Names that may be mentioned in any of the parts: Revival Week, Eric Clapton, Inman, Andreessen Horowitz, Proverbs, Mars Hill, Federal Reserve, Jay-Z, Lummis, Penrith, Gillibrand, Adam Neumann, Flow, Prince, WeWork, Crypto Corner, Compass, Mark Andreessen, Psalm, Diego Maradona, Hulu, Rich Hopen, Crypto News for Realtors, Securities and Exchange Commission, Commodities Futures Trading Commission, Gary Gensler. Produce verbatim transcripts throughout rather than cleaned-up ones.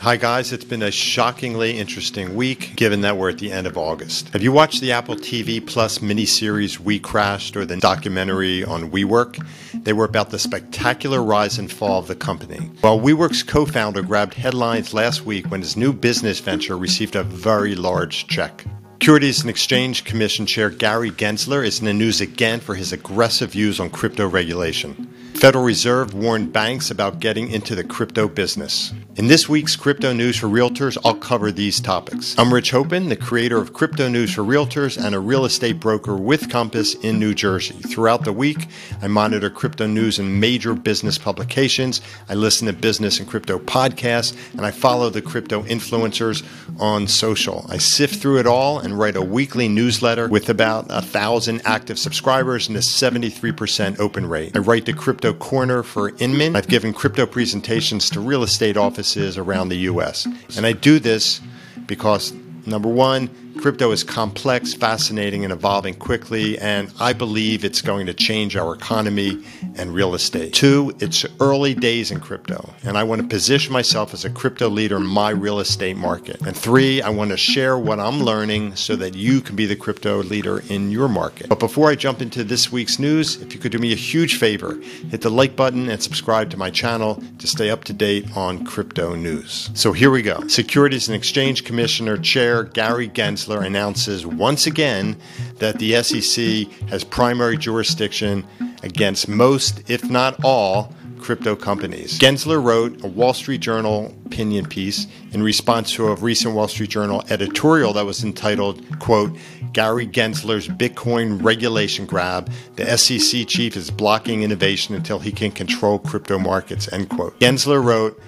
Hi guys, it's been a shockingly interesting week given that we're at the end of August. Have you watched the Apple T V Plus miniseries We Crashed or the documentary on WeWork? They were about the spectacular rise and fall of the company. While WeWork's co-founder grabbed headlines last week when his new business venture received a very large check. Securities and Exchange Commission Chair Gary Gensler is in the news again for his aggressive views on crypto regulation. Federal Reserve warned banks about getting into the crypto business. In this week's Crypto News for Realtors, I'll cover these topics. I'm Rich Hopen, the creator of Crypto News for Realtors and a real estate broker with Compass in New Jersey. Throughout the week, I monitor crypto news and major business publications. I listen to business and crypto podcasts, and I follow the crypto influencers on social. I sift through it all and write a weekly newsletter with about one thousand active subscribers and a seventy-three percent open rate. I write the Crypto Corner for Inman. I've given crypto presentations to real estate offices around the U S. And I do this because, number one, crypto is complex, fascinating, and evolving quickly, and I believe it's going to change our economy and real estate. Two, it's early days in crypto, and I want to position myself as a crypto leader in my real estate market. And three, I want to share what I'm learning so that you can be the crypto leader in your market. But before I jump into this week's news, if you could do me a huge favor, hit the like button and subscribe to my channel to stay up to date on crypto news. So here we go. Securities and Exchange Commissioner Chair Gary Gensler announces once again that the S E C has primary jurisdiction against most, if not all, crypto companies. Gensler wrote a Wall Street Journal opinion piece in response to a recent Wall Street Journal editorial that was entitled, quote, Gary Gensler's Bitcoin regulation grab, the S E C chief is blocking innovation until he can control crypto markets, end quote. Gensler wrote,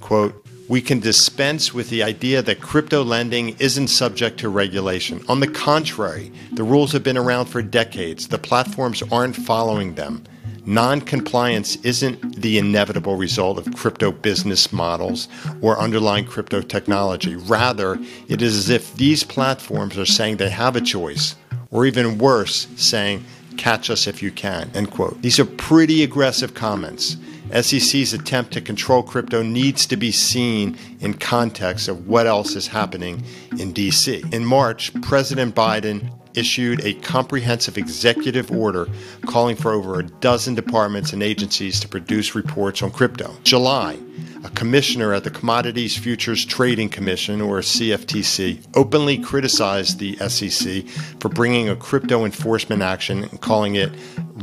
quote, we can dispense with the idea that crypto lending isn't subject to regulation. On the contrary, the rules have been around for decades. The platforms aren't following them. Non-compliance isn't the inevitable result of crypto business models or underlying crypto technology. Rather, it is as if these platforms are saying they have a choice, or even worse, saying, catch us if you can, end quote. These are pretty aggressive comments. S E C's attempt to control crypto needs to be seen in context of what else is happening in D C. In March, President Biden issued a comprehensive executive order calling for over a dozen departments and agencies to produce reports on crypto. In July, a commissioner at the Commodities Futures Trading Commission, or C F T C, openly criticized the S E C for bringing a crypto enforcement action and calling it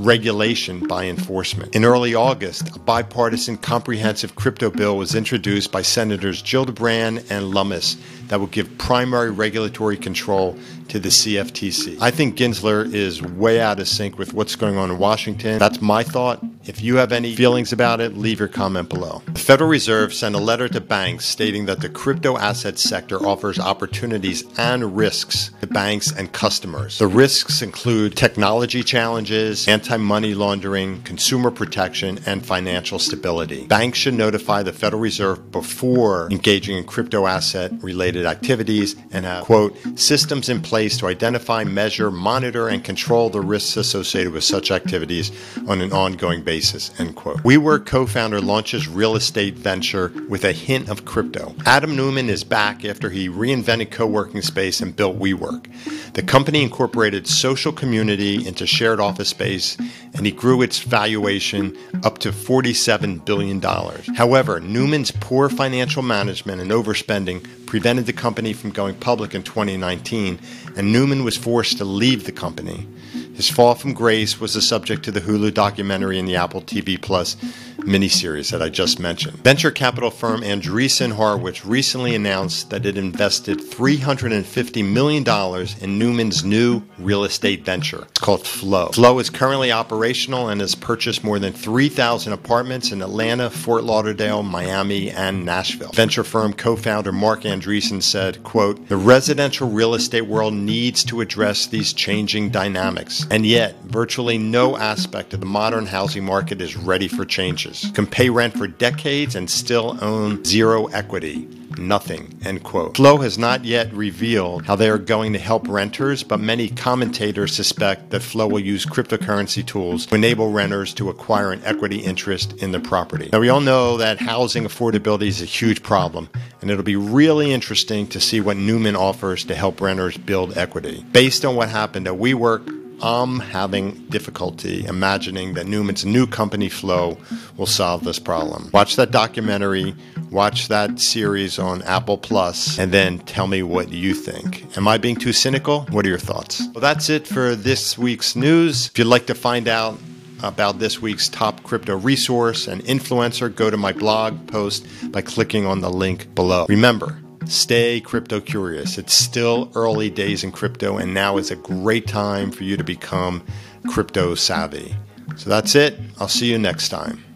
regulation by enforcement. In early August, a bipartisan comprehensive crypto bill was introduced by Senators Gillibrand and Lummis that will give primary regulatory control to the C F T C. I think Gensler is way out of sync with what's going on in Washington. That's my thought. If you have any feelings about it, leave your comment below. The Federal Reserve sent a letter to banks stating that the crypto asset sector offers opportunities and risks to banks and customers. The risks include technology challenges, anti-money laundering, consumer protection, and financial stability. Banks should notify the Federal Reserve before engaging in crypto asset related activities and have, quote, systems in place to identify, measure, monitor, and control the risks associated with such activities on an ongoing basis, end quote. WeWork co-founder launches real estate venture with a hint of crypto. Adam Neumann is back after he reinvented co-working space and built WeWork. The company incorporated social community into shared office space, and he grew its valuation up to forty-seven billion dollars. However, Neumann's poor financial management and overspending prevented the company from going public in twenty nineteen, and Neumann was forced to leave the company. His fall from grace was the subject to the Hulu documentary and the Apple T V Plus miniseries that I just mentioned. Venture capital firm Andreessen Horowitz recently announced that it invested three hundred fifty million dollars in Neumann's new real estate venture. It's called Flow. Flow is currently operational and has purchased more than three thousand apartments in Atlanta, Fort Lauderdale, Miami, and Nashville. Venture firm co-founder Mark Andreessen said, quote, the residential real estate world needs to address these changing dynamics, and yet virtually no aspect of the modern housing market is ready for changes. Can pay rent for decades and still own zero equity. nothing, end quote. Flow has not yet revealed how they are going to help renters, but many commentators suspect that Flow will use cryptocurrency tools to enable renters to acquire an equity interest in the property. Now, we all know that housing affordability is a huge problem, and it'll be really interesting to see what Neumann offers to help renters build equity. Based on what happened at WeWork, I'm having difficulty imagining that Neumann's new company, Flow, will solve this problem. Watch that documentary, watch that series on Apple Plus, and then tell me what you think. Am I being too cynical? What are your thoughts? Well, that's it for this week's news. If you'd like to find out about this week's top crypto resource and influencer, go to my blog post by clicking on the link below. Remember, stay crypto curious. It's still early days in crypto, and now is a great time for you to become crypto savvy. So that's it. I'll see you next time.